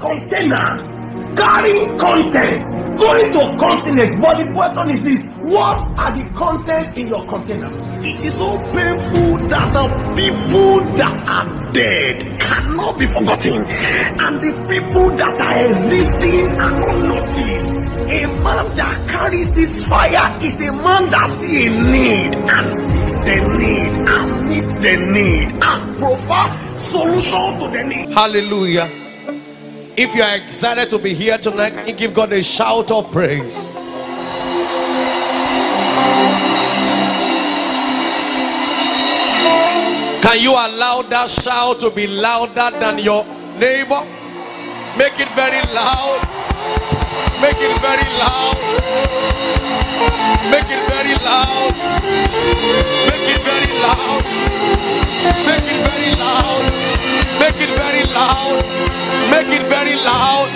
container carrying content going to continent, but the question is this: what are the contents in your container? It is so painful that the people that are dead cannot be forgotten, and the people that are existing are not noticed. A man that carries this fire is a man that sees a need and meets the need and meets the need and provides solution to the need. Hallelujah. If you are excited to be here tonight, can you give God a shout of praise? Can you allow that shout to be louder than your neighbor? Make it very loud. Make it very loud. Make it very loud. Make it very loud. Make it very loud. Make it very loud. Make it very loud.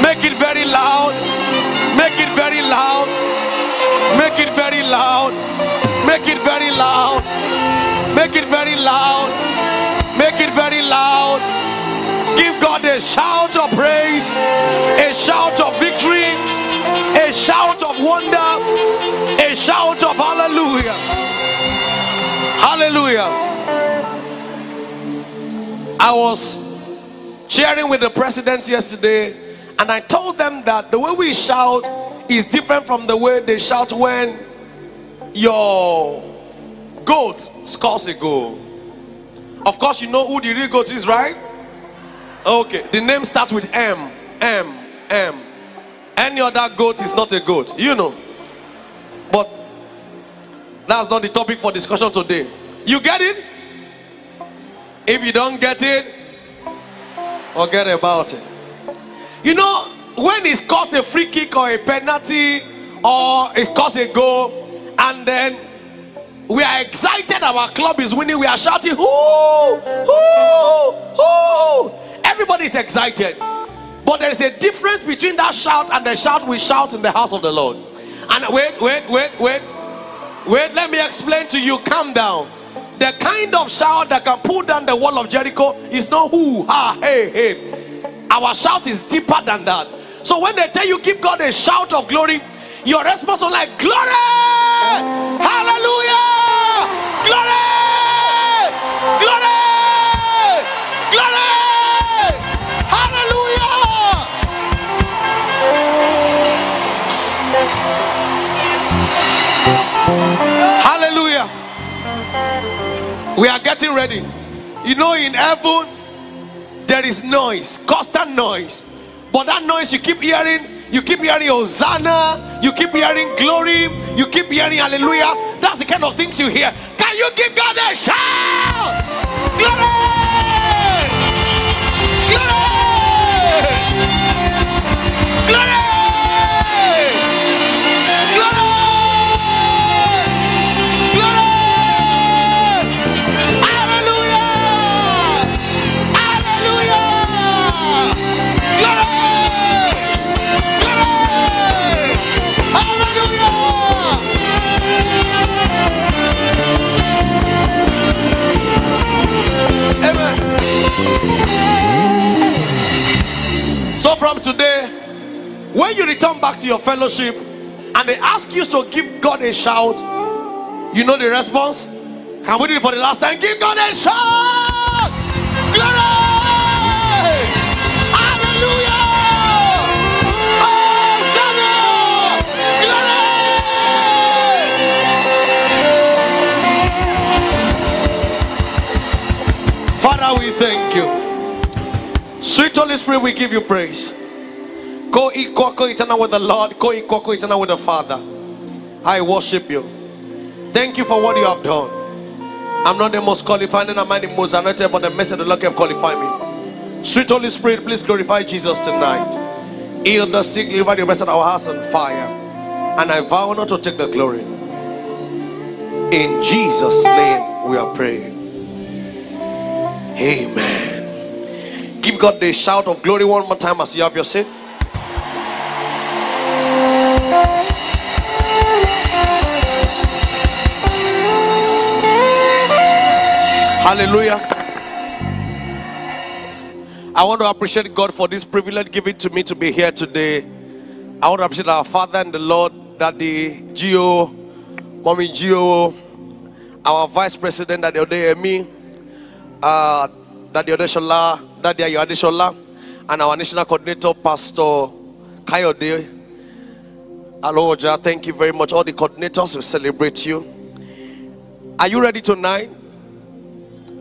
Make it very loud. Make it very loud. Make it very loud. Make it very loud. Make it very loud. Make it very loud. Give God a shout of praise, a shout of victory, a shout of wonder, a shout of hallelujah. Hallelujah. I was sharing with the presidents yesterday, and I told them that the way we shout is different from the way they shout when your goat scores a goal. Of course, you know who the real goat is, right? Okay, the name starts with M, M, M. Any other goat is not a goat, you know. But that's not the topic for discussion today. You get it? If you don't get it, forget about it. You know, when it's caused a free kick or a penalty or it's caused a goal, and then we are excited, our club is winning, we are shouting, hoo, hoo, hoo. Everybody's excited, but there is a difference between that shout and the shout we shout in the house of the Lord. And wait, let me explain to you. Calm down. The kind of shout that can pull down the wall of Jericho is not hoo, ha, hey, hey. Our shout is deeper than that. So when they tell you give God a shout of glory, your response is like glory, hallelujah, glory, glory. Hallelujah. We are getting ready. You know, in heaven there is noise, constant noise, but that noise you keep hearing, Hosanna, you keep hearing glory, you keep hearing hallelujah. That's the kind of things you hear. Can you give God a shout? Glory, glory, glory. So from today, when you return back to your fellowship and they ask you to give God a shout, you know the response? Can we do it for the last time? Give God a shout! Glory! Hallelujah! Father, we thank you. Sweet Holy Spirit, we give you praise. Co-equal, eternal with the Lord, co-equal, eternal with the Father. I worship you. Thank you for what you have done. I'm not the most qualified, and I'm not the most anointed, but the message of the Lord can qualify me. Sweet Holy Spirit, please glorify Jesus tonight. Heal the sick, deliver the rest of our house on fire. And I vow not to take the glory. In Jesus' name we are praying. Amen. Give God the shout of glory one more time as you have your seat. Hallelujah. I want to appreciate God for this privilege given to me to be here today. I want to appreciate our Father and the Lord, Daddy Gio, Mommy Gio, our Vice President, Daddy Adeyemi, Daddy Odeshola, Daddy Ayo Adeshola, and our National Coordinator, Pastor Kayode Aloja. Thank you very much. All the coordinators, we celebrate you. Are you ready tonight?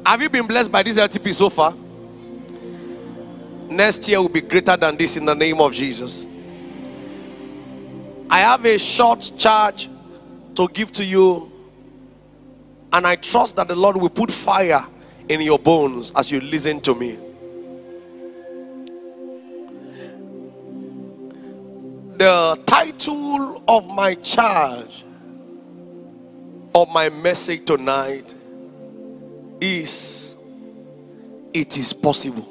Have you been blessed by this LTP so far? Next year will be greater than this in the name of Jesus. I have a short charge to give to you, and I trust that the Lord will put fire in your bones as you listen to me. The title of my charge, of my message tonight, is "It is possible."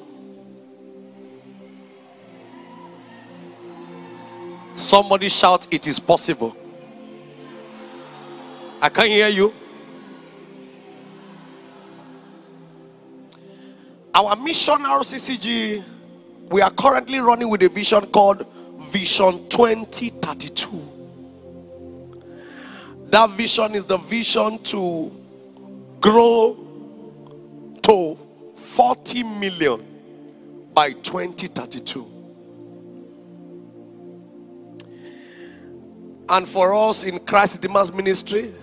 Somebody shout, "It is possible." I can't hear you. Our mission, RCCG, we are currently running with a vision called Vision 2032. That vision is the vision to grow to 40 million by 2032. And for us in Christ's Demands Ministry,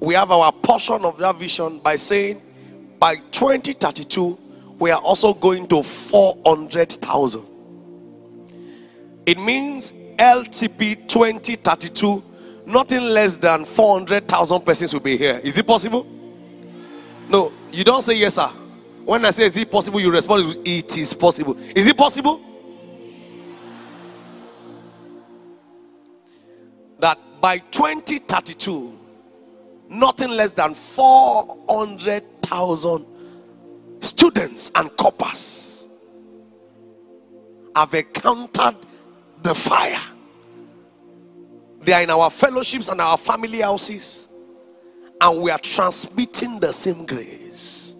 we have our portion of that vision by saying, by 2032, we are also going to 400,000. It means LTP 2032, nothing less than 400,000 persons will be here. Is it possible? No, you don't say yes, sir. When I say, is it possible, you respond with, it is possible. Is it possible? That by 2032, nothing less than 400,000 students and corpus have encountered the fire. They are in our fellowships and our family houses, and we are transmitting the same grace.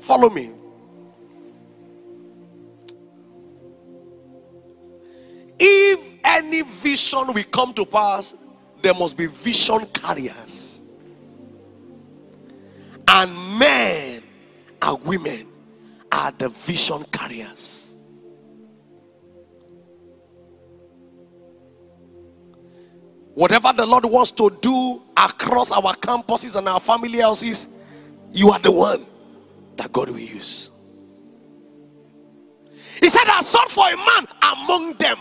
Follow me. If any vision will come to pass, there must be vision carriers and men and women are the vision carriers. Whatever the Lord wants to do across our campuses and our family houses, you are the one that God will use. He said, I sought for a man among them.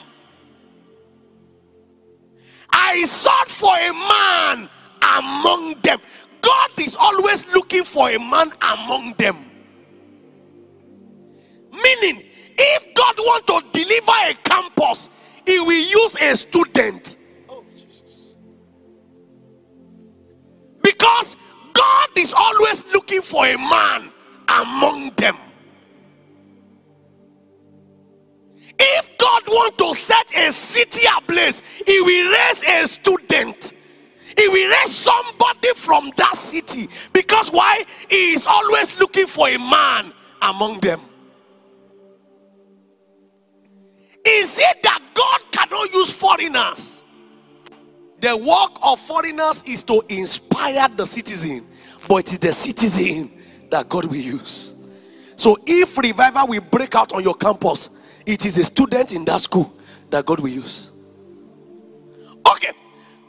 I sought for a man among them. God is always looking for a man among them. Meaning, if God wants to deliver a campus, he will use a student. Oh, Jesus. Because God is always looking for a man among them. If God wants to set a city ablaze, he will raise a student. He will raise somebody from that city. Because why? He is always looking for a man among them. Is it that God cannot use foreigners? The work of foreigners is to inspire the citizen. But it is the citizen that God will use. So if revival will break out on your campus, it is a student in that school that God will use. Okay.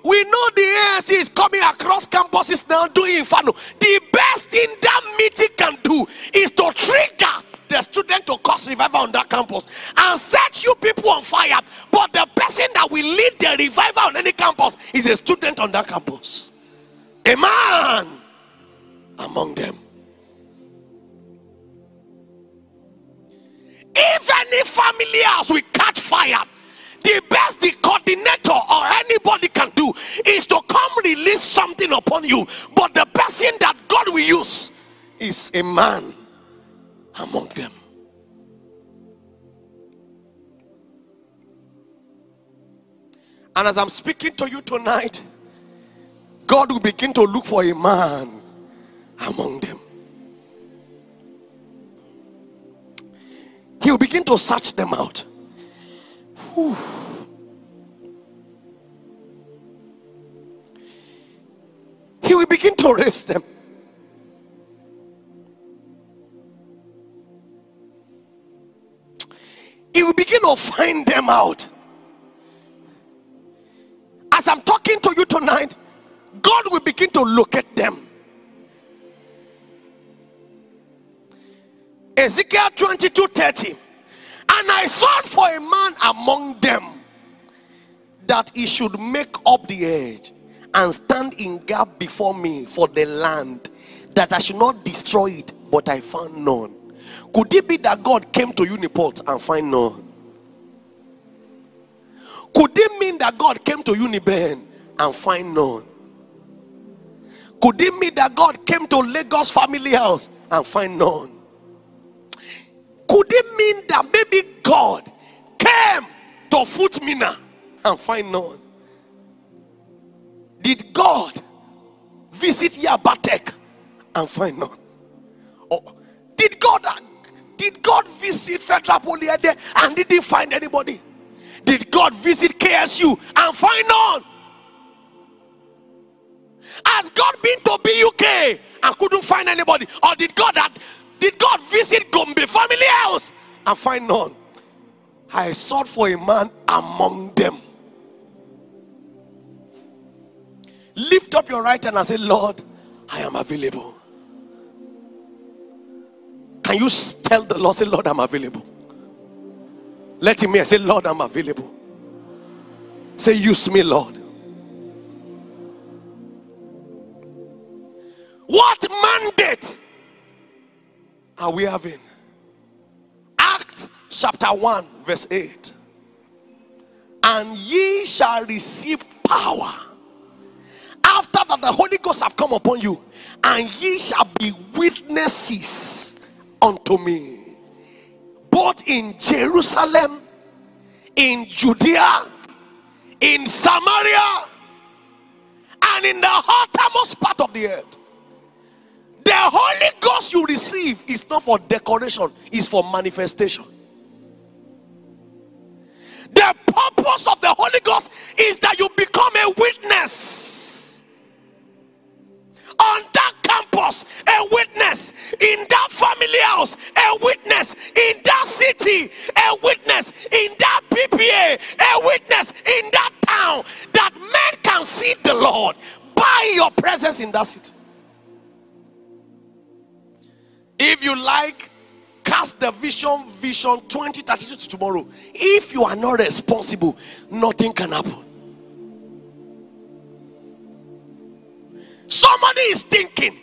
We know the ANC is coming across campuses now doing inferno. The best thing that meeting can do is to trigger the student to cause revival on that campus and set you people on fire. But the person that will lead the revival on any campus is a student on that campus. A man among them. If any family house will catch fire, the best the coordinator or anybody can do is to come release something upon you. But the person that God will use is a man among them. And as I'm speaking to you tonight, God will begin to look for a man among them. He will begin to search them out. Whew. He will begin to raise them. He will begin to find them out. As I'm talking to you tonight, God will begin to locate them. Ezekiel 22:30. And I sought for a man among them, that he should make up the hedge and stand in gap before me for the land, that I should not destroy it, but I found none. Could it be that God came to Uniport and find none? Could it mean that God came to Uniben and find none? Could it mean that God came to Lagos Family House and find none? Could it mean that maybe God came to FUT Minna and find none? Did God visit Yabatek and find none? Or did God visit Federal Polyade and didn't find anybody? Did God visit KSU and find none? Has God been to BUK and couldn't find anybody? Or did God visit Gombe Family House and find none? I sought for a man among them. Lift up your right hand and say, Lord, I am available. Can you tell the Lord, say, Lord, I'm available? Let him hear, say, Lord, I'm available. Say, use me, Lord. What mandate are we having? Acts chapter 1, verse 8. And ye shall receive power after that the Holy Ghost have come upon you, and ye shall be witnesses unto me, both in Jerusalem, in Judea, in Samaria, and in the uttermost part of the earth. The Holy Ghost you receive is not for decoration, it's for manifestation. The purpose of the Holy Ghost is that you become a witness on that campus, a witness in that family house, a witness in that city, a witness in that PPA, a witness in that town, that men can see the Lord by your presence in that city. If you like, cast the vision 2032 to tomorrow. If you are not responsible, nothing can happen. Somebody is thinking,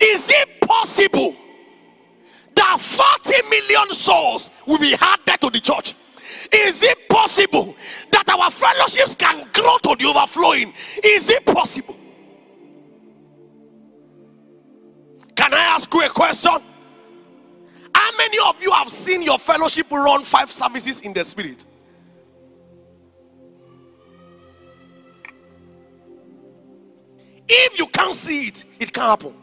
is it possible that 40 million souls will be added to the church? Is it possible that our fellowships can grow to the overflowing? Is it possible? Can I ask you a question? How many of you have seen your fellowship run 5 services in the spirit? If you can't see it, it can't happen.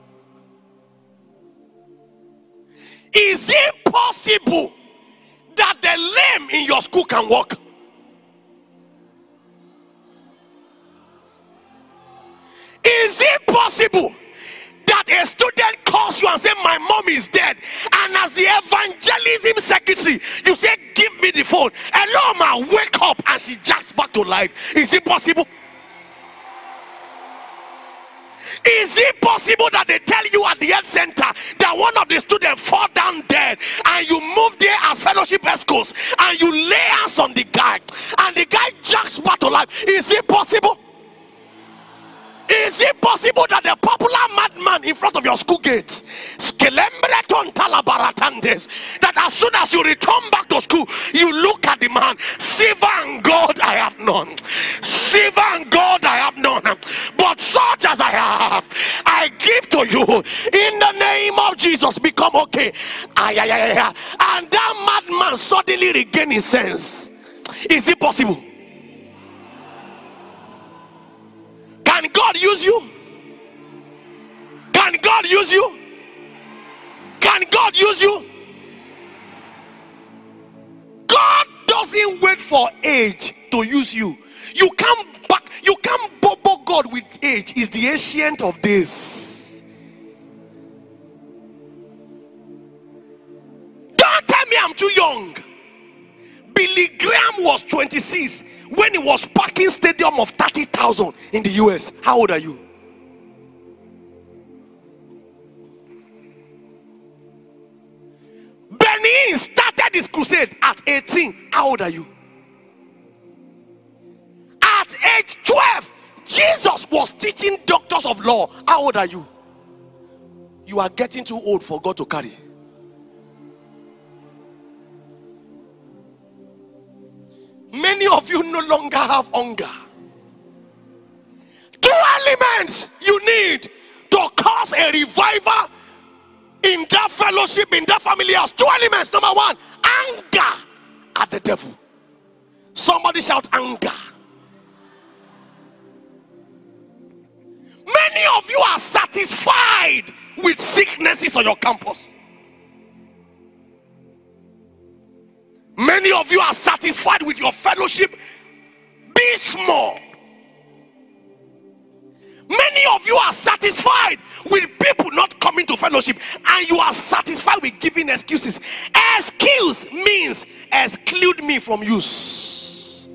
Is it possible that the lame in your school can walk? Is it possible that a student calls you and says, my mom is dead, and as the evangelism secretary, you say, give me the phone. Hello, ma, wake up, and she jacks back to life. Is it possible? Is it possible that they tell you at the health center that one of the students fall down dead, and you move there as fellowship escorts, and you lay hands on the guy, and the guy jacks back to life? Is it possible? Is it possible that the popular madman in front of your school gates, that as soon as you return back to school, you look at the man, silver and gold I have none, silver and gold I have none, but such as I have, I give to you in the name of Jesus, become okay. And that madman suddenly regained his sense. Is it possible? Can God use you? Can God use you? Can God use you? God doesn't wait for age to use you. You can't back, you can't bubble God with age. He's the Ancient of Days. Don't tell me I'm too young. Billy Graham was 26 when he was packing stadium of 30,000 in the US. How old are you? Benin started his crusade at 18. How old are you? At age 12, Jesus was teaching doctors of law. How old are you? You are getting too old for God to carry. Many of you no longer have hunger. Two elements you need to cause a revival in that fellowship, in that family house. Two elements. Number one, anger at the devil. Somebody shout anger. Many of you are satisfied with sicknesses on your campus. Many of you are satisfied with your fellowship. Be small. Many of you are satisfied with people not coming to fellowship, and you are satisfied with giving excuses. Excuse means exclude me from use.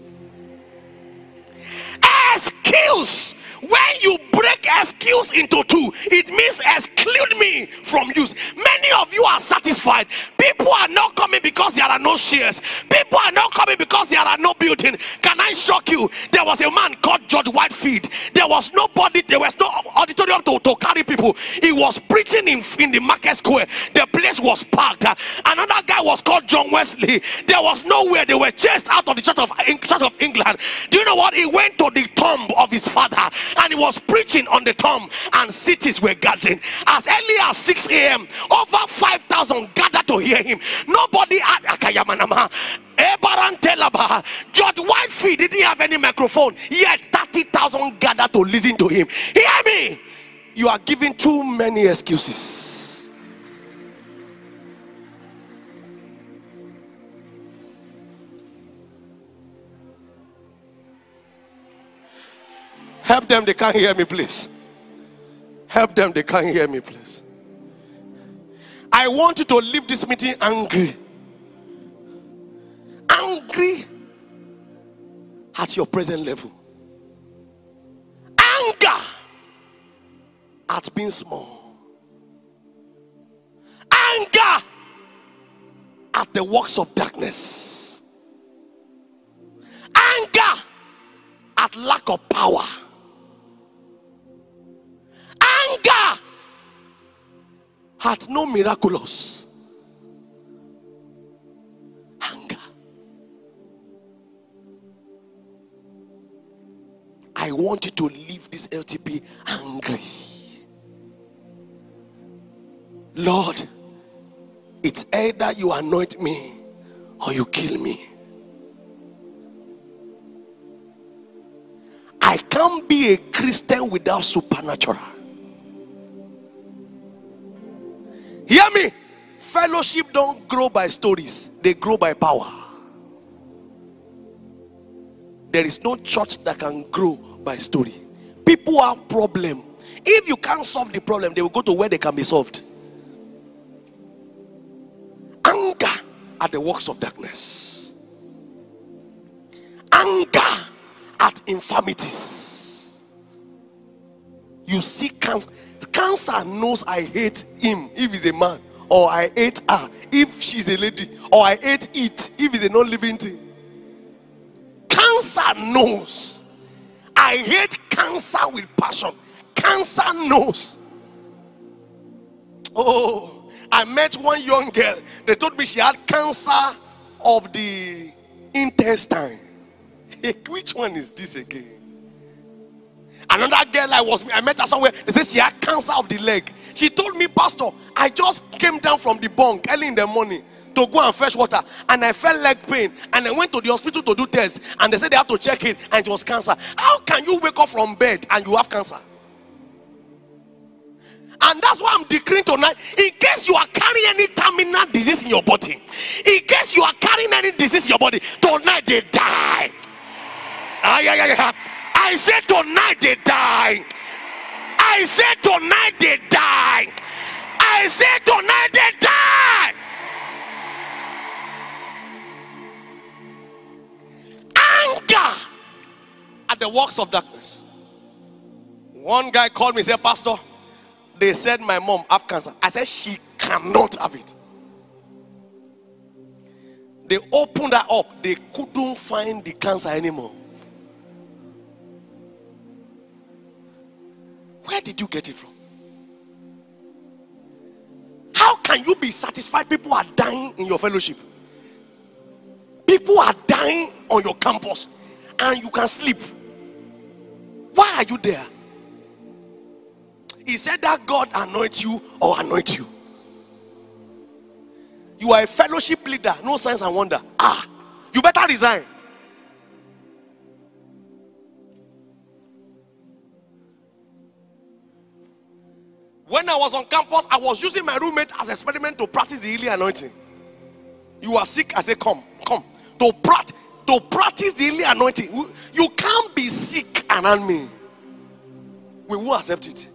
Excuse. When you break excuse into two, it means exclude me from use. Many of you are satisfied. People are not coming because there are no shares. People are not coming because there are no building. Can I shock you? There was a man called George Whitefield. There was nobody. There was no auditorium to carry people. He was preaching in the market square. The place was packed. Another guy was called John Wesley. There was nowhere. They were chased out of the Church of England. Do you know what? He went to the tomb of his father. And he was preaching on the tomb, and cities were gathering. As early as 6 a.m., over 5,000 gathered to hear him. Nobody had Akayamanama. George Whitefield didn't have any microphone, yet 30,000 gathered to listen to him. Hear me? You are giving too many excuses. Help them, they can't hear me, please. Help them, they can't hear me, please. I want you to leave this meeting angry. Angry at your present level. Anger at being small. Anger at the works of darkness. Anger at lack of power. Anger had no miraculous. Anger. I want you to leave this LTP angry. Lord, it's either you anoint me or you kill me. I can't be a Christian without supernatural. Hear me? Fellowship don't grow by stories. They grow by power. There is no church that can grow by story. People have problem. If you can't solve the problem, they will go to where they can be solved. Anger at the works of darkness. Anger at infirmities. You see cancer. Cancer knows I hate him if he's a man, or I hate her if she's a lady, or I hate it if it's a non-living thing. Cancer knows. I hate cancer with passion. Cancer knows. Oh, I met one young girl. They told me she had cancer of the intestine. Hey, which one is this again? Another girl I met her somewhere. They said she had cancer of the leg. She told me, Pastor, I just came down from the bunk early in the morning to go and fetch water, and I felt leg pain, and I went to the hospital to do tests, and they said they have to check it, and it was cancer. How can you wake up from bed and you have cancer? And that's why I'm decreeing tonight, in case you are carrying any terminal disease in your body, in case you are carrying any disease in your body, tonight they die. I said tonight they die. I said tonight they die. I said tonight they die. Anger at the works of darkness. One guy called me and said, Pastor, they said my mom have cancer. I said, she cannot have it. They opened her up. They couldn't find the cancer anymore. Where did you get it from? How can you be satisfied? People are dying in your fellowship. People are dying on your campus. And you can sleep. Why are you there? He said that God anoints you or anoint you. You are a fellowship leader. No signs and wonder. You better resign. When I was on campus, I was using my roommate as an experiment to practice the healing anointing. You are sick, I say come. To practice the healing anointing. You can't be sick around me. We will accept it.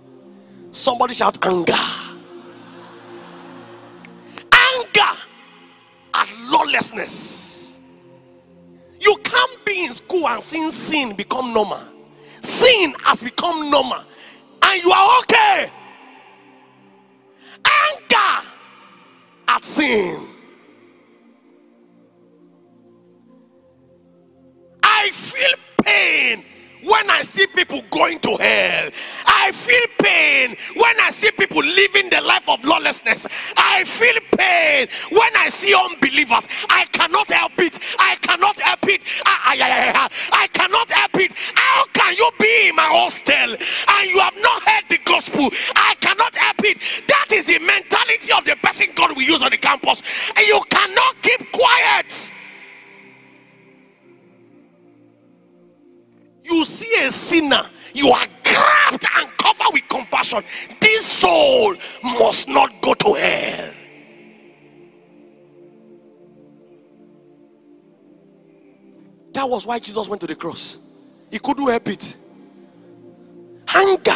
Somebody shout anger. Anger at lawlessness. You can't be in school and seeing sin become normal. Sin has become normal. And you are okay. Anger at sin. I feel pain when I see people going to hell. I feel pain when I see people living the life of lawlessness. I feel pain when I see unbelievers. I cannot help it. I cannot help it. I cannot help it. How can you be in my hostel and you have not heard the gospel? I cannot help it. That is the mentality of the person God will use on the campus. And you cannot keep quiet. You see a sinner, you are grabbed and covered with compassion. This soul must not go to hell. That was why Jesus went to the cross. He couldn't help it. Anger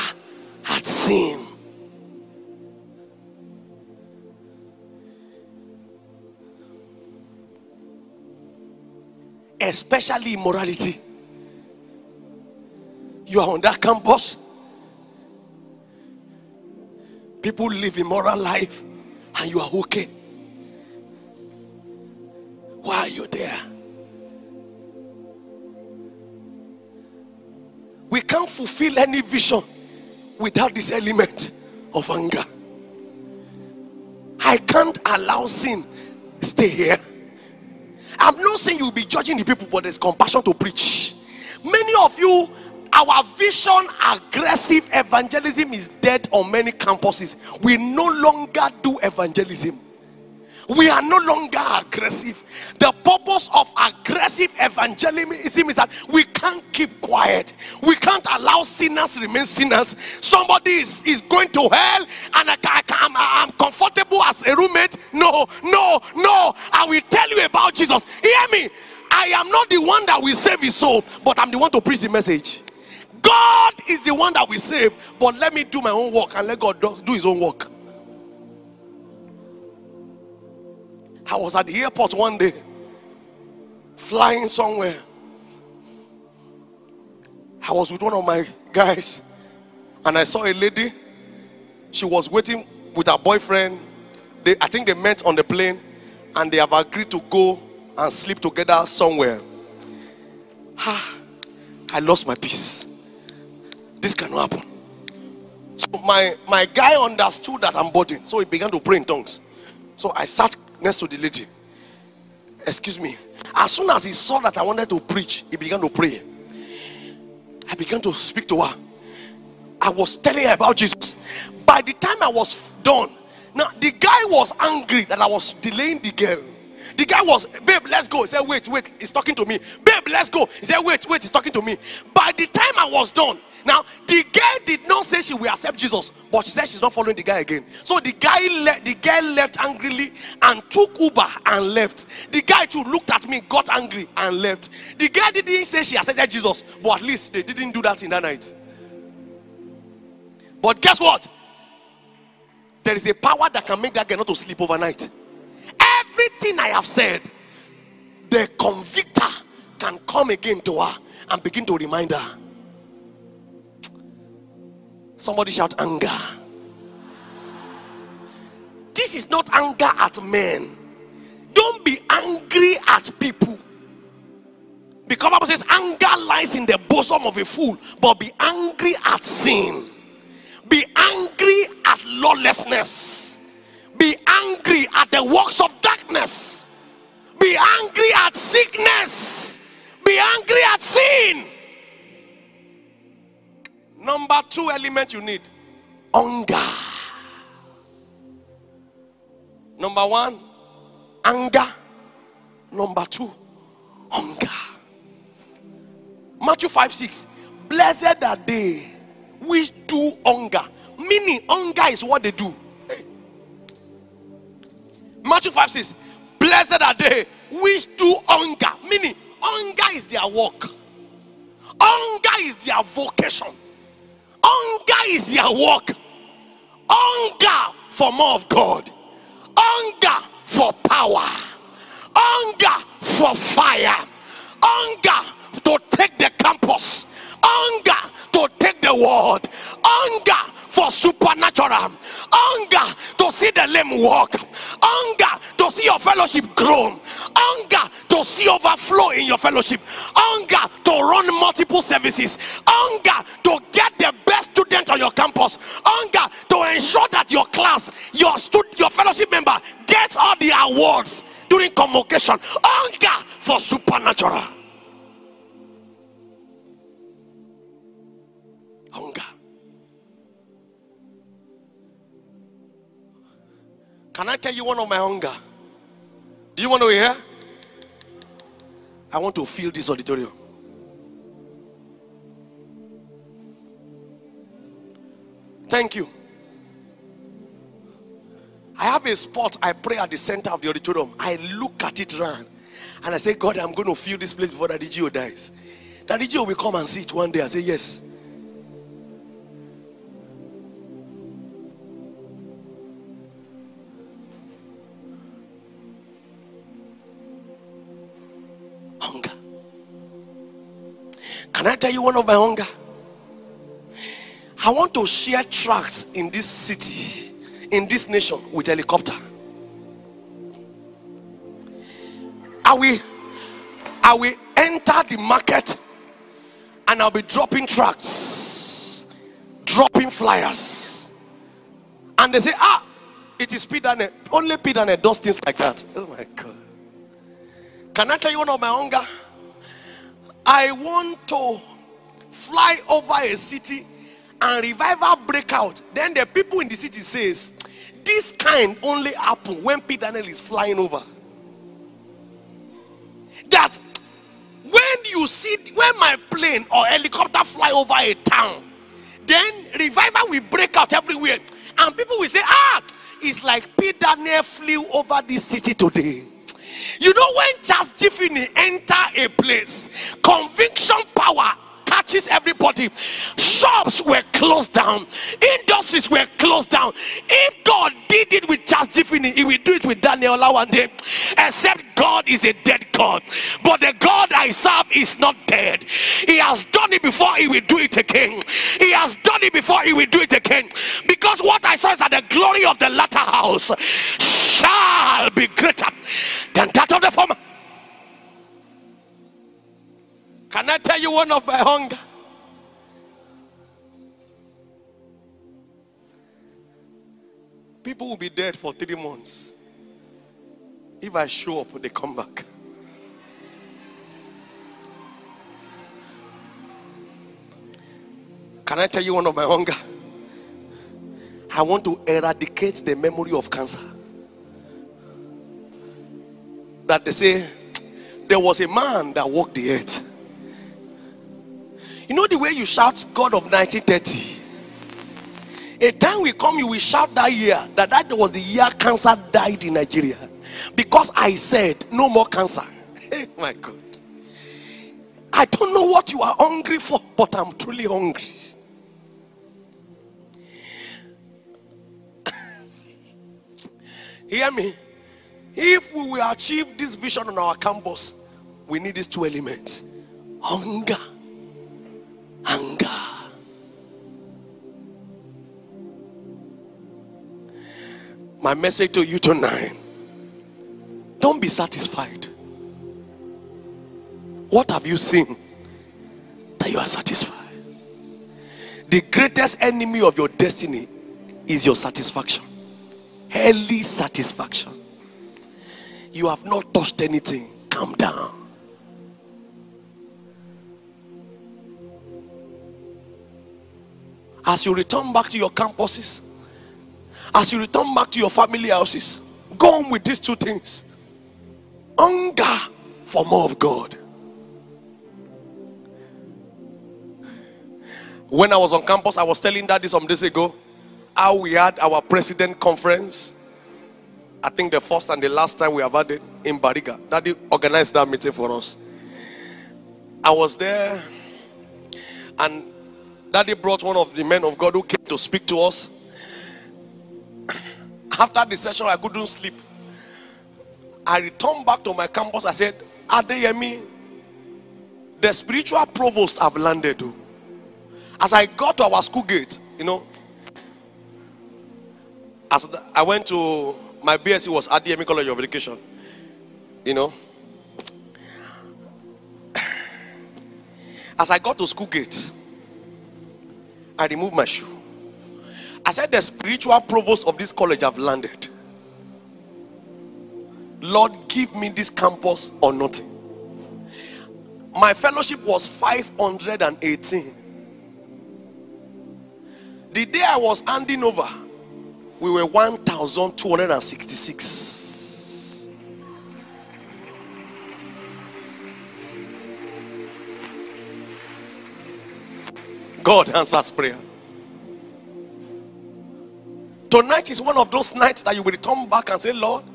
at sin. Especially immorality. You are on that campus. People live immoral life and you are okay. Why are you there? We can't fulfill any vision without this element of anger. I can't allow sin to stay here. I'm not saying you'll be judging the people, but there's compassion to preach. Many of you, our vision, aggressive evangelism is dead on many campuses. We no longer do evangelism. We are no longer aggressive. The purpose of aggressive evangelism is that we can't keep quiet. We can't allow sinners to remain sinners. Somebody is going to hell and I'm comfortable as a roommate. No. I will tell you about Jesus. Hear me. I am not the one that will save his soul, but I'm the one to preach the message. God is the one that we save, but let me do my own work and let God do his own work. I was at the airport one day, flying somewhere. I was with one of my guys, and I saw a lady. She was waiting with her boyfriend. I think they met on the plane, and they have agreed to go and sleep together somewhere. I lost my peace. This cannot happen. So my guy understood that I'm boarding. So he began to pray in tongues. So I sat next to the lady. Excuse me. As soon as he saw that I wanted to preach, he began to pray. I began to speak to her. I was telling her about Jesus. By the time I was done, now the guy was angry that I was delaying the girl. The guy was, babe, let's go. He said, wait, wait, he's talking to me. Babe, let's go. He said, wait, wait, he's talking to me. By the time I was done, now, the girl did not say she will accept Jesus, but she said she's not following the guy again. So the girl left angrily and took Uber and left. The guy too looked at me, got angry and left. The girl didn't say she accepted Jesus, but at least they didn't do that in that night. But guess what? There is a power that can make that girl not to sleep overnight. Everything I have said, the convictor can come again to her and begin to remind her. Somebody shout anger. This is not anger at men. Don't be angry at people. Because Bible says anger lies in the bosom of a fool, but be angry at sin. Be angry at lawlessness. Be angry at the works of darkness. Be angry at sickness. Be angry at sin. Number two element you need, anger. Number one, anger. Number two, anger. Matthew 5:6. Blessed are they which do anger. Meaning, anger is what they do. Hey. Matthew 5:6. Blessed are they which do anger. Meaning, anger is their work. Anger is their vocation. Hunger is their work. Hunger for more of God. Hunger for power. Hunger for fire. Hunger to take the campus. Hunger to take the world. Hunger for supernatural. Hunger to see the lame walk. Hunger to see your fellowship grow. Hunger to see overflow in your fellowship. Hunger to run multiple services. Hunger to get the best student on your campus. Hunger to ensure that your class, your fellowship member gets all the awards during convocation. Hunger for supernatural. Hunger. Can I tell you one of my hunger? Do you want to hear? I want to fill this auditorium. Thank you. I have a spot I pray at the center of the auditorium. I look at it round and I say, God, I'm going to fill this place before Daddy Gio dies. Daddy Gio will come and see it one day. I say, yes. Hunger. Can I tell you one of my hunger? I want to share tracts in this city, in this nation, with helicopter. I will enter the market and I'll be dropping tracts, dropping flyers. And they say, ah, it is Peter Daniel. Only Peter Daniel does things like that. Oh my God. Can I tell you one of my hunger? I want to fly over a city and revival break out. Then the people in the city says, this kind only happen when Peter Daniel is flying over. That when my plane or helicopter fly over a town, then revival will break out everywhere. And people will say, ah, it's like Peter Daniel flew over this city today. You know, when Charles Giffini entered a place, conviction power catches everybody. Shops were closed down. Industries were closed down. If God did it with Charles Giffini, he will do it with Daniel one day. Except God is a dead God. But the God I serve is not dead. He has done it before, he will do it again. He has done it before, he will do it again. Because what I saw is that the glory of the latter house shall be greater than that of the former. Can I tell you one of my hunger? People will be dead for 3 months. If I show up, they come back. Can I tell you one of my hunger? I want to eradicate the memory of cancer. that they say, there was a man that walked the earth. You know the way you shout God of 1930? A time will come, you will shout that year, that was the year cancer died in Nigeria. Because I said, no more cancer. Hey, my God. I don't know what you are hungry for, but I'm truly hungry. Hear me. If we will achieve this vision on our campus, we need these two elements. Hunger. Hunger. My message to you tonight, don't be satisfied. What have you seen that you are satisfied? The greatest enemy of your destiny is your satisfaction. Early satisfaction. You have not touched anything. Calm down. As you return back to your campuses, as you return back to your family houses, go on with these two things. Hunger for more of God. When I was on campus, I was telling Daddy some days ago how we had our president conference. I think the first and the last time we have had it in Bariga. Daddy organized that meeting for us. I was there, and Daddy brought one of the men of God who came to speak to us. After the session, I couldn't sleep. I returned back to my campus. I said, Adeyemi, the spiritual provost have landed. As I got to our school gate, you know, as I went to my BSc was Adeyemi College of Education, you know. As I got to school gate, I removed my shoe. I said, the spiritual provost of this college have landed. Lord, give me this campus or nothing. My fellowship was 518. The day I was handing over, we were 1,266. God answers prayer. Tonight is one of those nights that you will return back and say, Lord,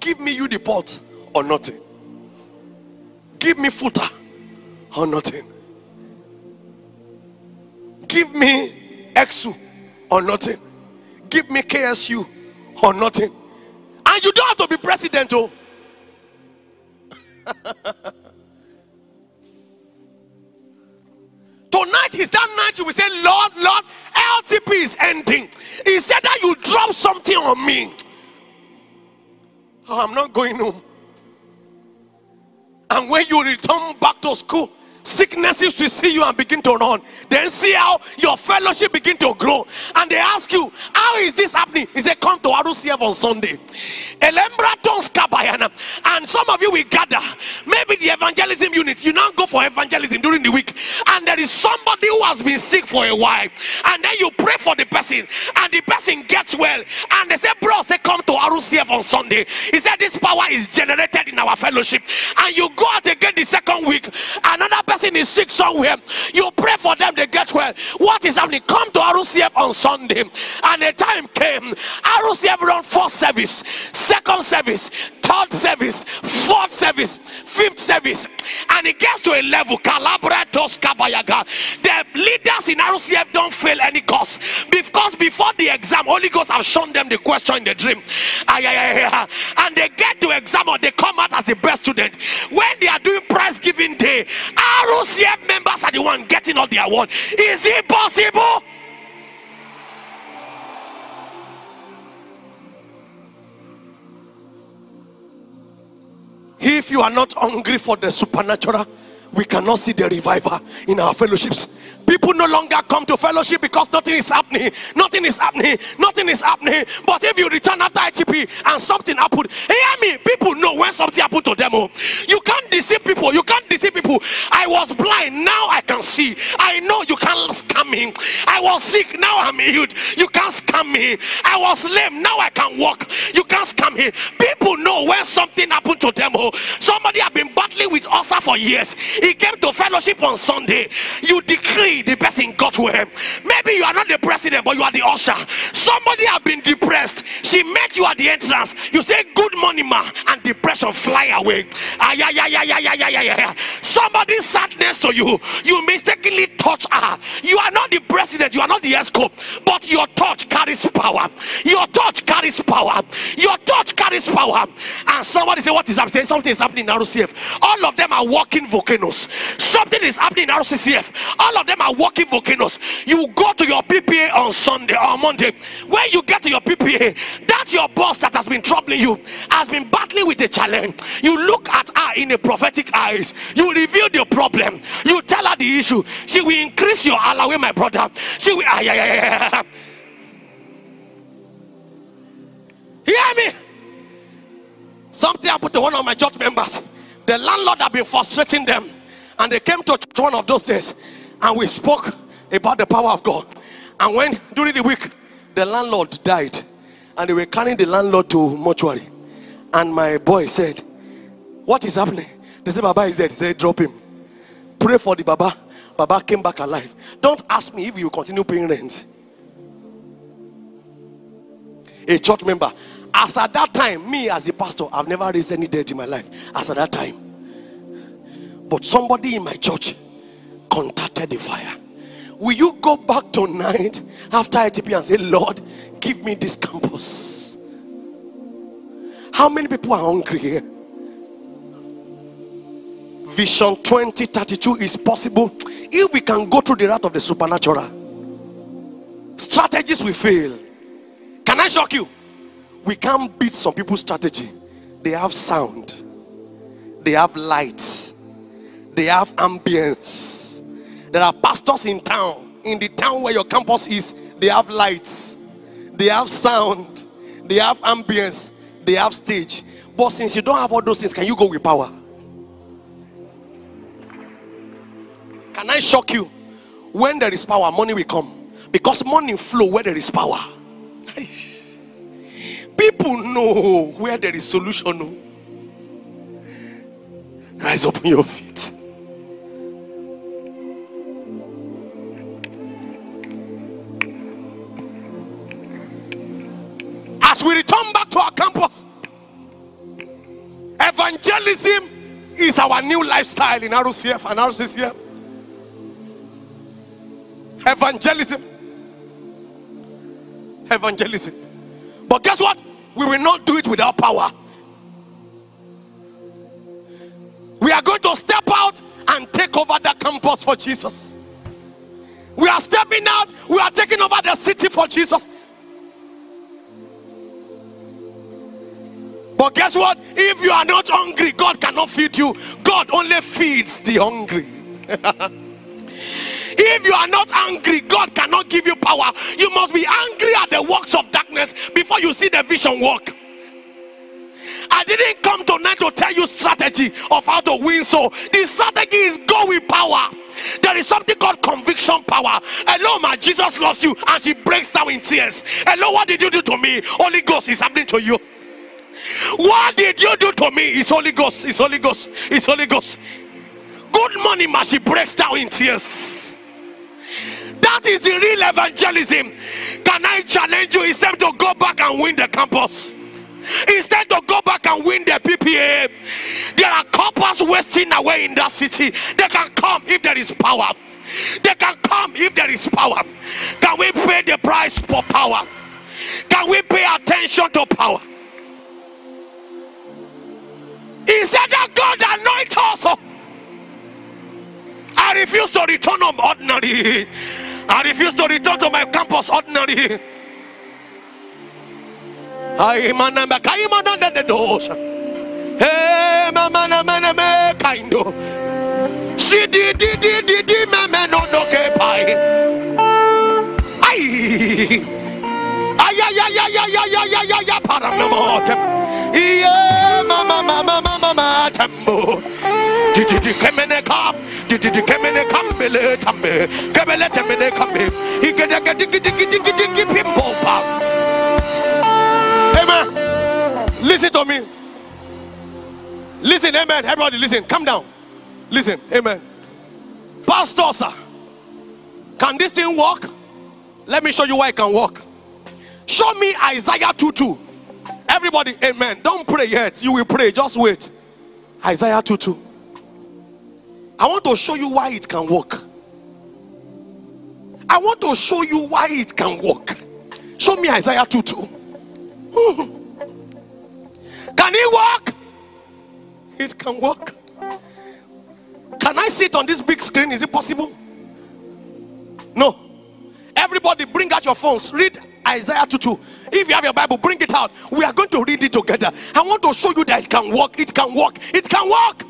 give me you the pot or nothing. Give me FUTA or nothing. Give me EXU or nothing. Give me KSU or nothing. And you don't have to be president, oh. Tonight is that night you will say, Lord, Lord, LTP is ending. He said that you drop something on me. Oh, I'm not going home. And when you return back to school, sicknesses will see you and begin to run. Then see how your fellowship begin to grow. And they ask you, how is this happening? He said, come to RUCF on Sunday. And some of you will gather. Maybe the evangelism unit. You now go for evangelism during the week. And there is somebody who has been sick for a while. And then you pray for the person. And the person gets well. And they say, bro, say come to RUCF on Sunday. He said, this power is generated in our fellowship. And you go out again the second week. Another person is sick somewhere, you pray for them, they get well. What is happening? Come to RUCF on Sunday. And the time came, RUCF run first service, second service, third service, fourth service, fifth service, and it gets to a level. The leaders in RUCF don't fail any course, because before the exam, Holy Ghost have shown them the question in the dream, and they get to exam or they come out as the best student. When they are doing prize giving day, RUCF members are the one getting all the award. Is it possible? If you are not hungry for the supernatural, we cannot see the revival in our fellowships. People no longer come to fellowship because nothing is happening. Nothing is happening. Nothing is happening. But if you return after ITP and something happened, hear me, people know when something happened to them. You can't deceive people. You can't to see people. I was blind, now I can see. I know you can't scam me. I was sick, now I'm healed. You can't scam me. I was lame, now I can walk. You can't scam me. People know when something happened to them. Oh, somebody have been battling with ulcer for years. He came to fellowship on Sunday. You decree the person got well. Maybe you are not the president, but you are the usher. Somebody have been depressed. She met you at the entrance. You say, "Good morning, ma," and depression fly away. Somebody sat next to you. You mistakenly touch her. You are not the president. You are not the EXCO, but your touch carries power. Your touch carries power. Your touch carries power. And somebody say, "What is happening?" Something is happening in RCF. All of them are walking volcanoes. Something is happening in RCCF. All of them are walking volcanoes. You go to your PPA on Sunday or Monday. When you get to your PPA, that's your boss that has been troubling you, has been battling with a challenge. You look at her in the prophetic eyes. You reveal the problem. You tell her the issue. She will increase your allowance, my brother. She will. Hear me? Something happened to one of my church members. The landlord had been frustrating them, and they came to church one of those days, and we spoke about the power of God. And when during the week the landlord died, and they were carrying the landlord to mortuary, and my boy said, "What is happening?" They said, "Baba is dead." He said, "Drop him. Pray for the Baba. Baba came back alive. Don't ask me if you continue paying rent." A church member. As at that time, me as a pastor, I've never raised any debt in my life. As at that time. But somebody in my church contacted the fire. Will you go back tonight after LTP and say, "Lord, give me this campus"? How many people are hungry here? Vision 2032 is possible if we can go through the route of the supernatural. Strategies will fail. Can I shock you? We can't beat some people's strategy. They have sound. They have lights. They have ambience. There are pastors in town. In the town where your campus is, they have lights. They have sound. They have ambience. They have stage. But since you don't have all those things, can you go with power? Can I shock you? When there is power, money will come. Because money flows where there is power. People know where there is solution. No. Rise up on your feet. As we return back to our campus, evangelism is our new lifestyle in RUCF and RCCF. Evangelism. But guess what? We will not do it without power. We are going to step out and take over the campus for Jesus. We are stepping out. We are taking over the city for Jesus. But guess what? If you are not hungry, God cannot feed you. God only feeds the hungry. If you are not angry, God cannot give you power. You must be angry at the works of darkness before you see the vision work. I didn't come tonight to tell you strategy of how to win. So the strategy is go with power. There is something called conviction power. Hello, my Jesus loves you, and she breaks down in tears. Hello, what did you do to me? Holy Ghost is happening to you. What did you do to me? It's Holy Ghost. It's Holy Ghost. It's Holy Ghost. Good morning, ma. She breaks down in tears. That is the real evangelism. Can I challenge you? It's time to go back and win the campus. It's time to go back and win the PPA. There are coppers wasting away in that city. They can come if there is power. They can come if there is power. Can we pay the price for power? Can we pay attention to power? He said that God anoints us. I refuse to return home ordinary. I refuse to return to my campus ordinary. Amen. Listen to me. Listen, amen. Everybody listen. Come down. Listen, amen. Pastor, sir, can this thing work? Let me show you why it can work. Show me Isaiah 2:2. Everybody, amen. Don't pray yet. You will pray. Just wait. Isaiah 2:2. I want to show you why it can work. I want to show you why it can work. Show me Isaiah 2:2. Can it work? It can work. Can I sit on this big screen? Is it possible? No. Everybody bring out your phones. Read Isaiah 2:2. If you have your Bible, bring it out. We are going to read it together. I want to show you that it can work. It can work. It can work.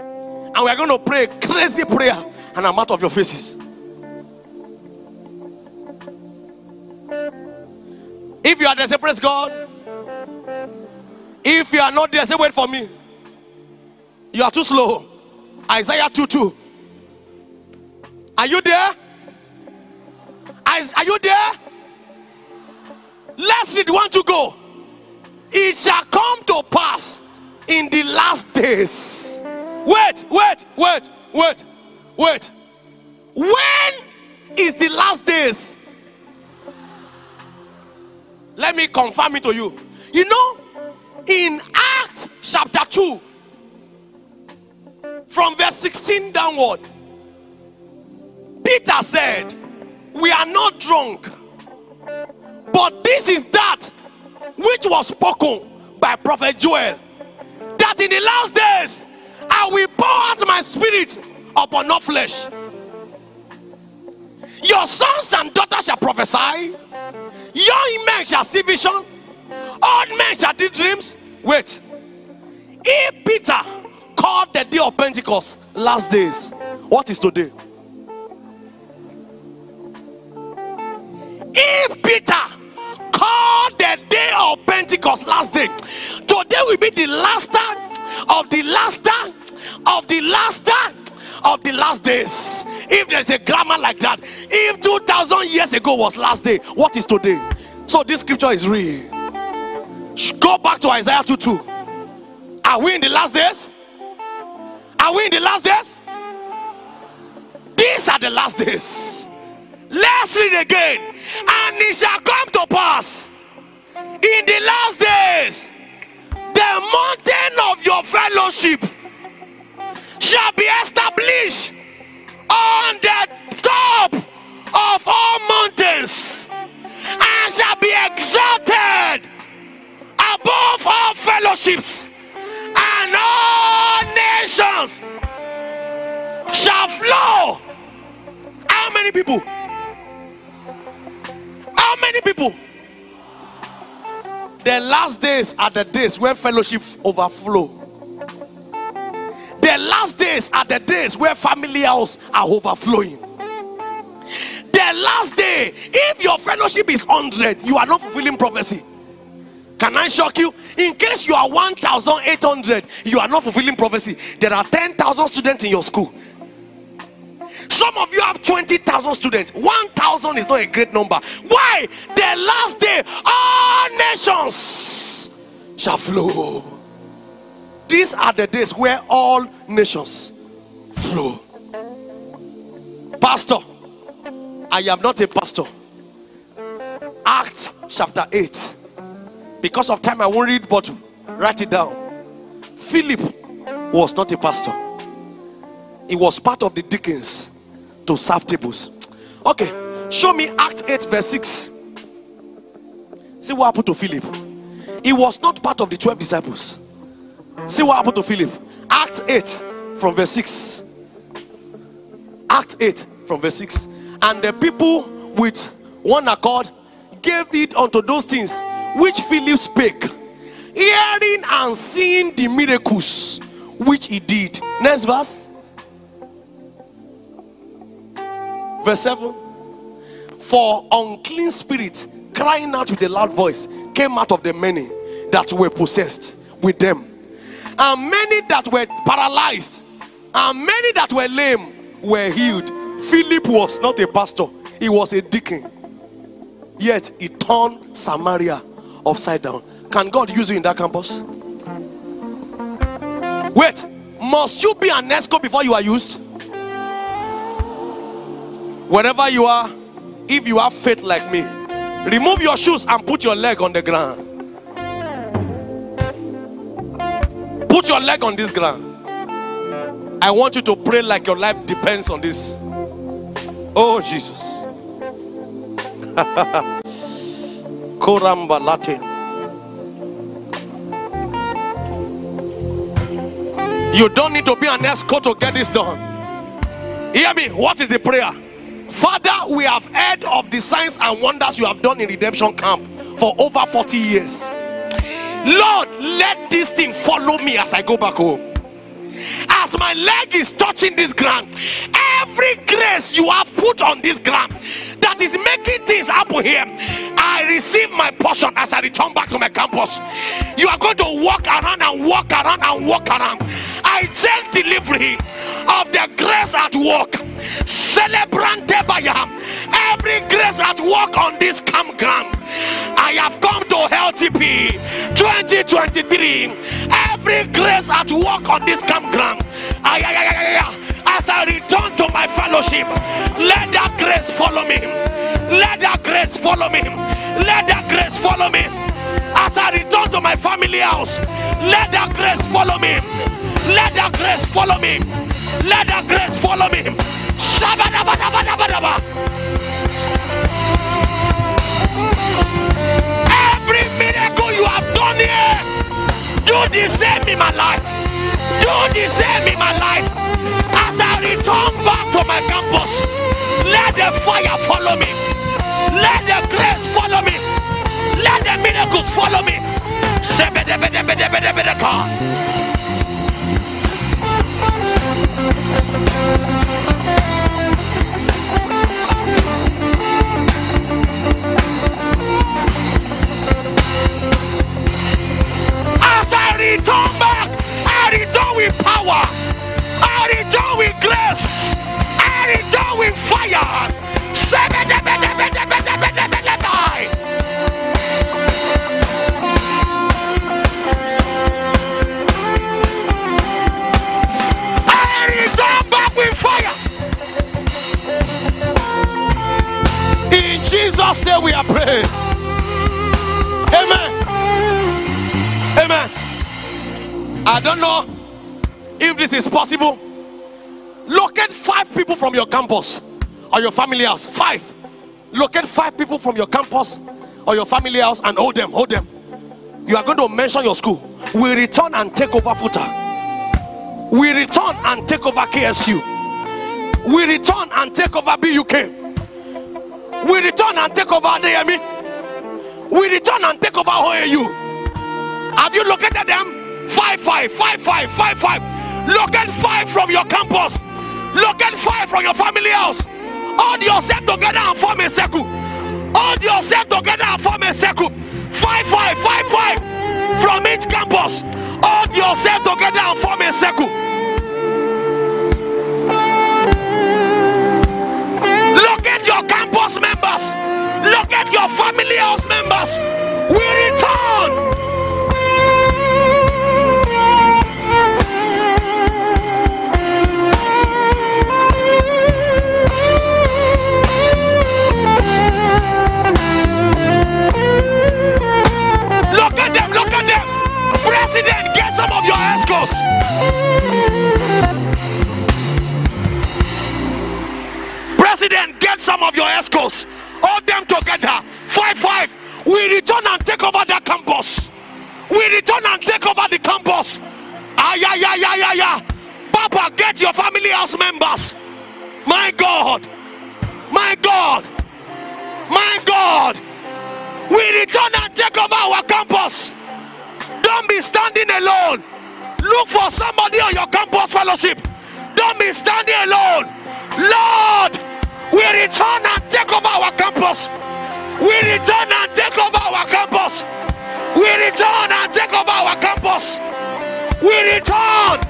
And we are going to pray a crazy prayer. And I'm out of your faces. If you are there, say praise God. If you are not there, say wait for me. You are too slow. Isaiah 2:2. Are you there? Are you there? Lest it want to go. It shall come to pass in the last days. Wait. When is the last days? Let me confirm it to you. You know, in Acts chapter 2, from verse 16 downward, Peter said, we are not drunk, but this is that which was spoken by prophet Joel, that in the last days I will pour out my spirit upon all flesh. Your sons and daughters shall prophesy, young men shall see vision, old men shall do dreams. Wait, if Peter called the day of Pentecost last days, what is today? If Peter called the day of Pentecost last day, today will be the last time of the last time of the last time of the last days. If there's a grammar like that, if 2000 years ago was last day, what is today? So this scripture is real. Go back to Isaiah 2:2. Are we in the last days? Are we in the last days? These are the last days. Let's read again. And it shall come to pass in the last days, the mountain of your fellowship shall be established on the top of all mountains, and shall be exalted above all fellowships, and all nations shall flow. How many people? How many people? The last days are the days where fellowship overflow. The last days are the days where family house are overflowing. The last day, if your fellowship is 100, you are not fulfilling prophecy. Can I shock you? In case you are 1,800, you are not fulfilling prophecy. There are 10,000 students in your school. Some of you have 20,000 students. 1,000 is not a great number. Why? The last day, all nations shall flow. These are the days where all nations flow. Pastor, I am not a pastor. Acts chapter 8. Because of time, I won't read, but write it down. Philip was not a pastor. He was part of the deacons to serve tables. Okay, show me Acts 8 verse 6. See what happened to Philip. He was not part of the 12 disciples. See what happened to Philip. Acts 8 from verse 6. Acts 8 from verse 6. And the people with one accord gave heed unto those things which Philip spake, hearing and seeing the miracles which he did. Next verse. Verse 7. For unclean spirits crying out with a loud voice, came out of the many that were possessed with them. And many that were paralyzed and many that were lame were healed. Philip was not a pastor, he was a deacon. Yet he turned Samaria upside down. Can God use you in that campus? Wait, must you be an escort before you are used? Wherever you are, if you have faith like me, remove your shoes and put your leg on the ground. Put your leg on this ground. I want you to pray like your life depends on this. Oh, Jesus. Koramba Latin. You don't need to be an escort to get this done. Hear me. What is the prayer? Father, we have heard of the signs and wonders you have done in Redemption Camp for over 40 years. Lord, let this thing follow me as I go back home. As my leg is touching this ground, every grace you have put on this ground that is making things happen here, I receive my portion as I return back to my campus. You are going to walk around and walk around and walk around. I take delivery of the grace at work. Celebrant Tebayam, every grace at work on this campground. I have come to LTP 2023. Every grace at work on this campground. As I return to my fellowship, let that grace follow me. Let that grace follow me. Let that grace follow me. As I return to my family house, let that grace follow me. Let that grace follow me. Let that grace follow me. Every miracle you have done here, do the same in my life. Do the same in my life. As I return back to my campus, let the fire follow me. Let the grace follow me. Let the miracles follow me. As I return back, I return with power. I return with grace. I return with fire. In Jesus' name we are praying. Amen. Amen. I don't know if this is possible. Locate 5 people from your campus or your family house. 5. Locate 5 people from your campus or your family house and hold them. Hold them. You are going to mention your school. We return and take over FUTA. We return and take over KSU. We return and take over BUK. We return and take over Adeyemi. We return and take over OAU. Have you located them? 5, 5, 5, 5, 5, 5. Locate 5 from your campus. Locate 5 from your family house. Hold yourself together and form a circle. Hold yourself together and form a circle. 5, 5, 5, 5 from each campus. Hold yourself together and form a circle. Look at your campus members. Look at your family house members. We return. Look at them. Look at them. President, get some of your escorts. President, get some of your escorts. All them together. 5, 5. We return and take over that campus. We return and take over the campus. Papa, get your family house members. My God. My God. My God. We return and take over our campus. Don't be standing alone. Look for somebody on your campus fellowship. Don't be standing alone. Lord, we return and take over our campus. We return and take over our campus. We return and take over our campus. We return.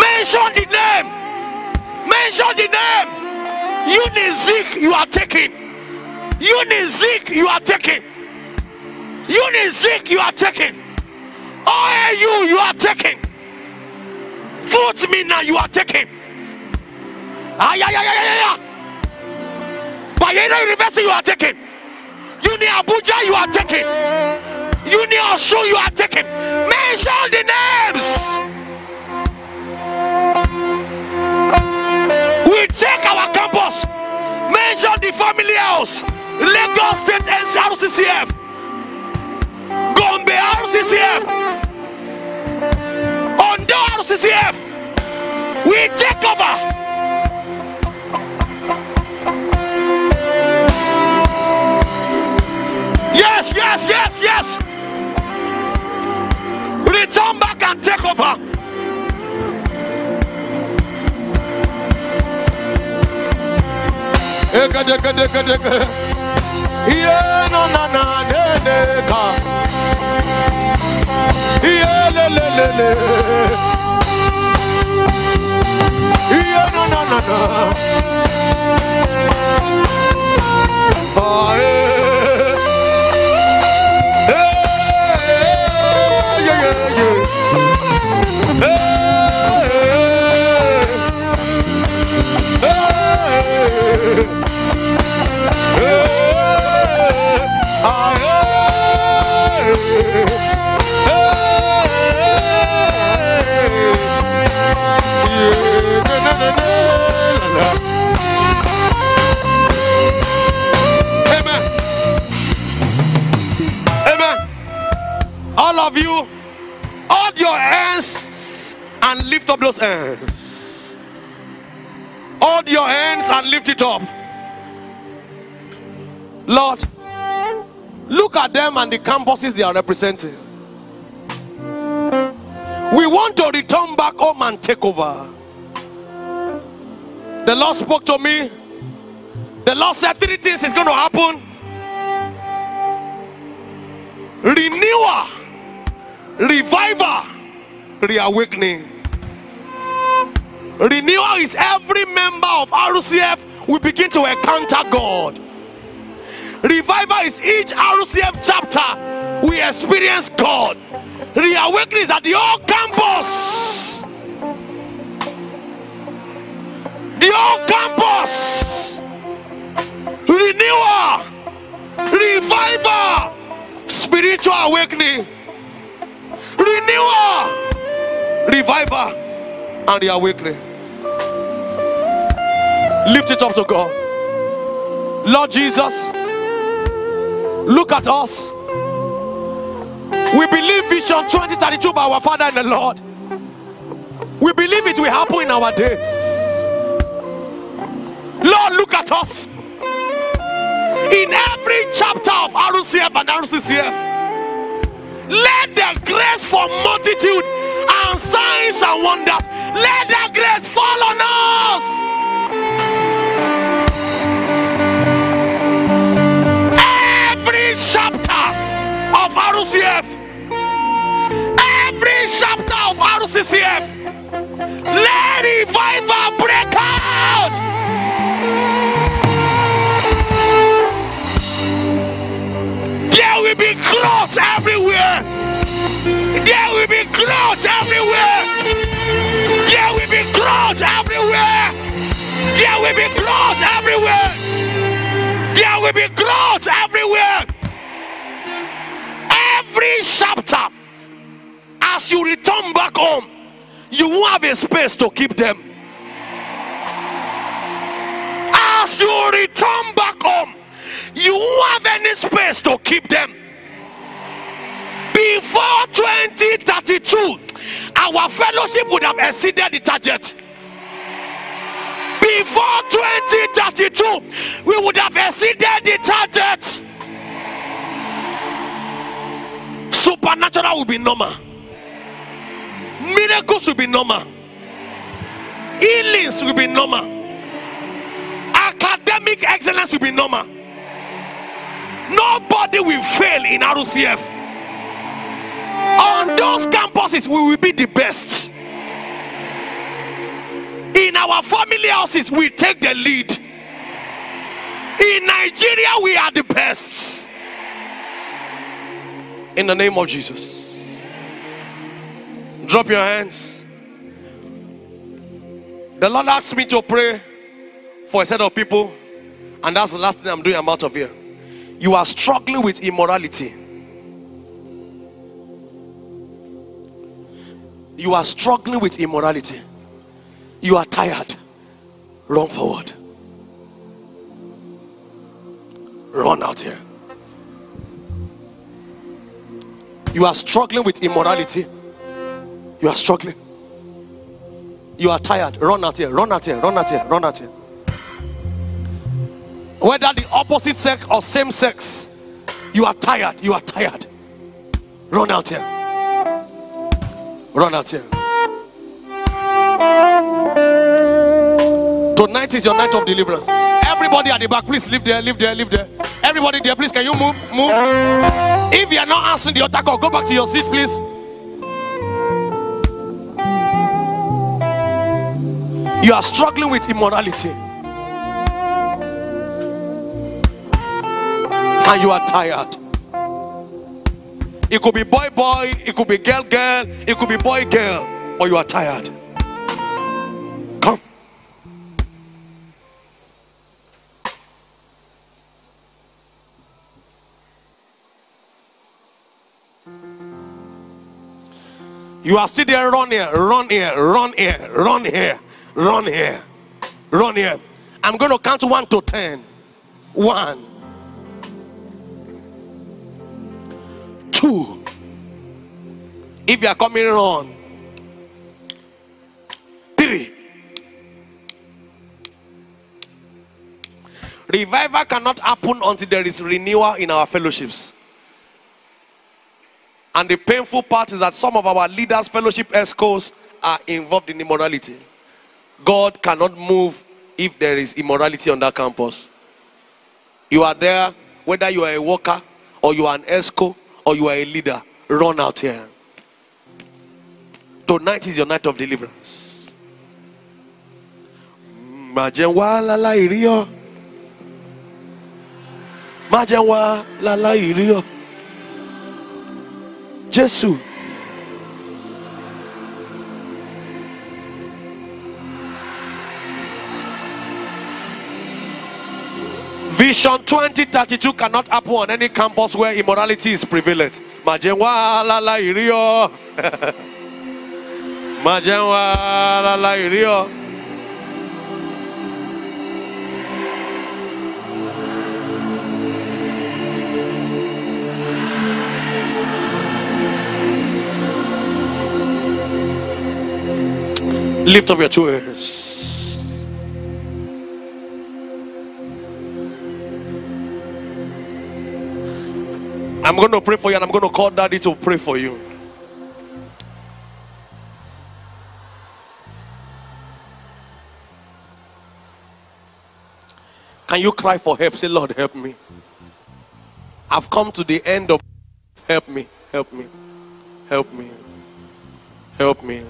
Mention the name. Mention the name. Unizik, you are taking. Unizik, you are taking. Unizik, you are taking. OAU, you are taking. FUT Minna, you are taking. Bayero University, you are taking. Uni Abuja, you are taking. Uni Osho, you are taking. Mention the names. We take our campus. Mention the family house. Lagos State RCCF. Gombe RCCF. Ondo RCCF. We take over. Yes, yes, yes, yes. Return back and take over. Amen. Amen. All of you, hold your hands and lift up those hands. Hold your hands and lift it up. Lord, look at them and the campuses they are representing. We want to return back home and take over. The Lord spoke to me. The Lord said 3 things is going to happen. Renewal, revival, reawakening. Renewal is every member of RUCF will begin to encounter God. Revival is each RCF chapter we experience God. Reawakening is at the old campus. The old campus. Renewal. Revival. Spiritual awakening. Renewal. Revival. And reawakening. Lift it up to God. Lord Jesus, look at us. We believe Vision 2032 by our Father and the Lord. We believe it will happen in our days. Lord, look at us. In every chapter of RUCF and RCCF, let the grace for multitude and signs and wonders, let the grace fall on us. RUCF, every chapter of RCCF, let revival break out. There will be growth everywhere. There will be growth everywhere. There will be growth everywhere. There will be growth everywhere. There will be growth everywhere. Every chapter, as you return back home, you won't have a space to keep them. As you return back home, you won't have any space to keep them. Before 2032, our fellowship would have exceeded the target. Before 2032, we would have exceeded the target. Supernatural will be normal. Miracles will be normal. Healings will be normal. academic excellence will be normal. Nobody will fail in RUCF. On those campuses, we will be the best. In our family houses, we take the lead. In Nigeria, we are the best. In the name of Jesus. Drop your hands. The Lord asked me to pray for a set of people, and that's the last thing I'm doing. I'm out of here. You are struggling with immorality. You are struggling with immorality. You are tired. Run forward. Run out here. You are struggling with immorality. You are struggling. You are tired. Run out here. Run out here. Run out here. Run out here. Whether the opposite sex or same sex, you are tired. You are tired. Run out here. Run out here. Tonight is your night of deliverance. Everybody at the back, please leave there, leave there, leave there. Everybody there, please, can you move? Move. If you are not answering the altar call, go back to your seat, please. You are struggling with immorality. And you are tired. It could be boy, boy. It could be girl, girl. It could be boy, girl. But you are tired. Come. You are still there. Run here. Run here. Run here. Run here. Run here. Run here. I'm going to count 1 to 10. 1. 2. If you are coming on. 3. Revival cannot happen until there is renewal in our fellowships. And the painful part is that some of our leaders, fellowship escorts, are involved in immorality. God cannot move if there is immorality on that campus. You are there, whether you are a worker or you are an escort, or you are a leader, run out here. Tonight is your night of deliverance. Majenwa lala irio. Majenwa lala irio. Jesu. Vision 2032 cannot happen on any campus where immorality is prevalent. Majenwa lala irio. Majenwa lala irio. Lift up your two ears. I'm going to pray for you, and I'm going to call Daddy to pray for you. Can you cry for help? Say, Lord, help me. I've come to the end of... Help me, help me, help me, help me.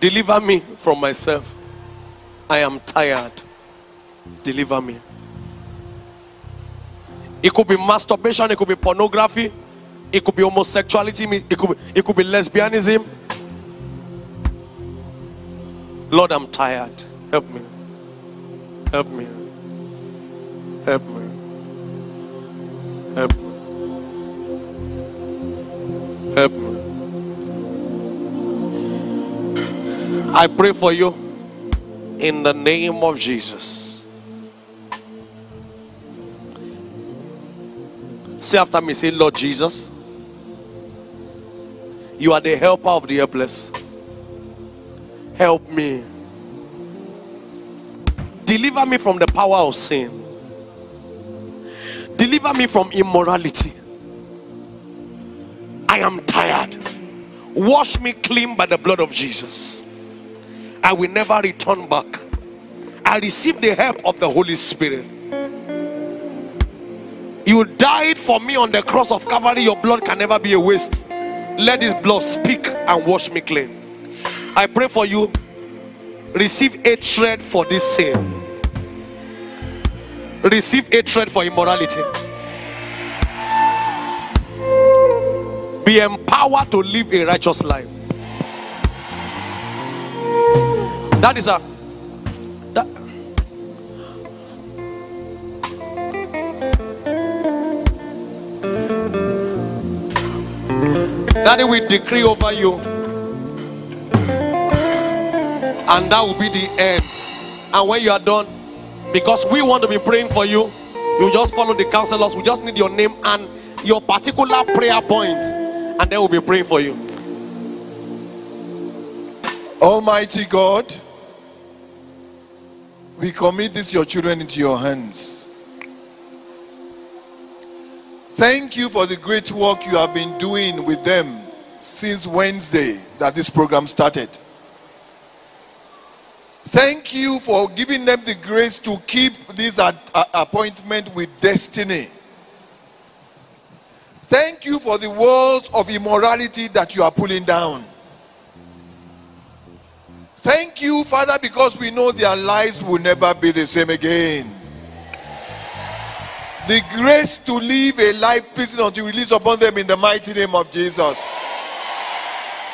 Deliver me from myself. I am tired. Deliver me. It could be masturbation, it could be pornography, it could be homosexuality, it could be lesbianism. Lord, I'm tired. Help me. Help me. Help me. Help me. Help me. I pray for you in the name of Jesus. Say after me, say, Lord Jesus, you are the helper of the helpless. Help me. Deliver me from the power of sin. Deliver me from immorality. I am tired. Wash me clean by the blood of Jesus. I will never return back. I received the help of the Holy Spirit. You died for me on the cross of Calvary. Your blood can never be a waste. Let this blood speak and wash me clean. I pray for you. Receive hatred for this sin. Receive hatred for immorality. Be empowered to live a righteous life. That is a that. Daddy, we decree over you, and that will be the end. And when you are done, because we want to be praying for you, you just follow the counselors. We just need your name and your particular prayer point, and then we'll be praying for you. Almighty God, we commit these your children into your hands. Thank you for the great work you have been doing with them since Wednesday that this program started. Thank you for giving them the grace to keep this appointment with destiny. Thank you for the walls of immorality that you are pulling down. Thank you, Father, because we know their lives will never be the same again. The grace to live a life pleasing unto you release upon them in the mighty name of Jesus.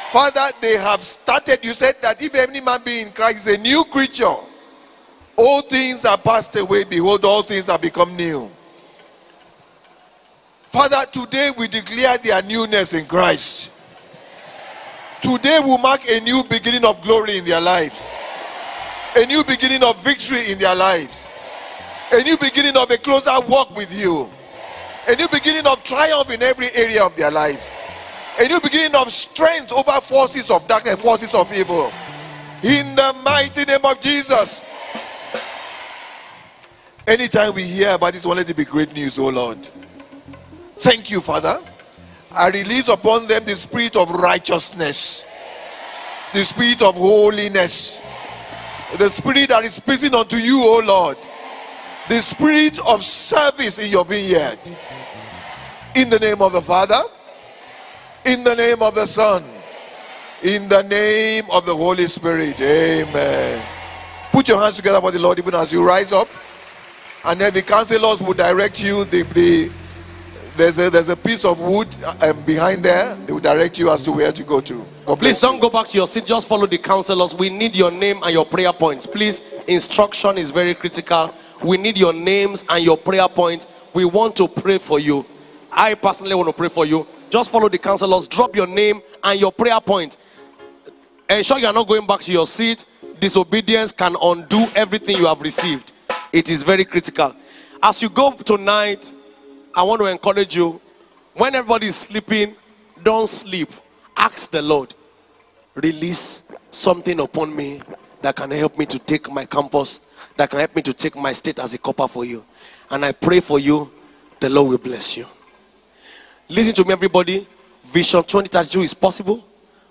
Father, they have started. You said that if any man be in Christ is a new creature, all things are passed away. Behold, all things are become new. Father, today we declare their newness in Christ. Today will mark a new beginning of glory in their lives. A new beginning of victory in their lives. A new beginning of a closer walk with you. A new beginning of triumph in every area of their lives. A new beginning of strength over forces of darkness, forces of evil. In the mighty name of Jesus. Anytime we hear about this, let it be great news, oh Lord. Thank you, Father. I release upon them the spirit of righteousness, the spirit of holiness, the spirit that is pleasing unto you, O Lord, the spirit of service in your vineyard. In the name of the Father, in the name of the Son, in the name of the Holy Spirit. Amen. Put your hands together for the Lord even as you rise up, and then the counselors will direct you. There's a piece of wood behind there. They will direct you as to where to go to. Please don't go back to your seat. Just follow the counselors. We need your name and your prayer points. Please, instruction is very critical. We need your names and your prayer points. We want to pray for you. I personally want to pray for you. Just follow the counselors. Drop your name and your prayer point. Ensure you are not going back to your seat. Disobedience can undo everything you have received. It is very critical. As you go tonight, I want to encourage you, when everybody is sleeping, don't sleep. Ask the Lord, release something upon me that can help me to take my campus, that can help me to take my state as a copper for you. And I pray for you, the Lord will bless you. Listen to me, everybody. Vision 2032 is possible.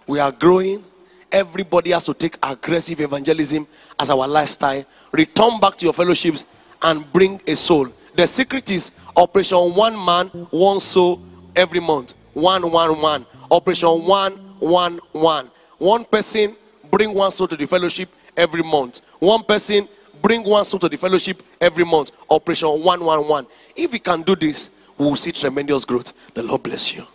We are growing. Everybody has to take aggressive evangelism as our lifestyle. Return back to your fellowships and bring a soul. The secret is Operation One Man, One Soul every month. 1, 1, 1. Operation 1, 1, 1. One person bring one soul to the fellowship every month. One person bring one soul to the fellowship every month. Operation 1, 1, 1. If we can do this, we will see tremendous growth. The Lord bless you.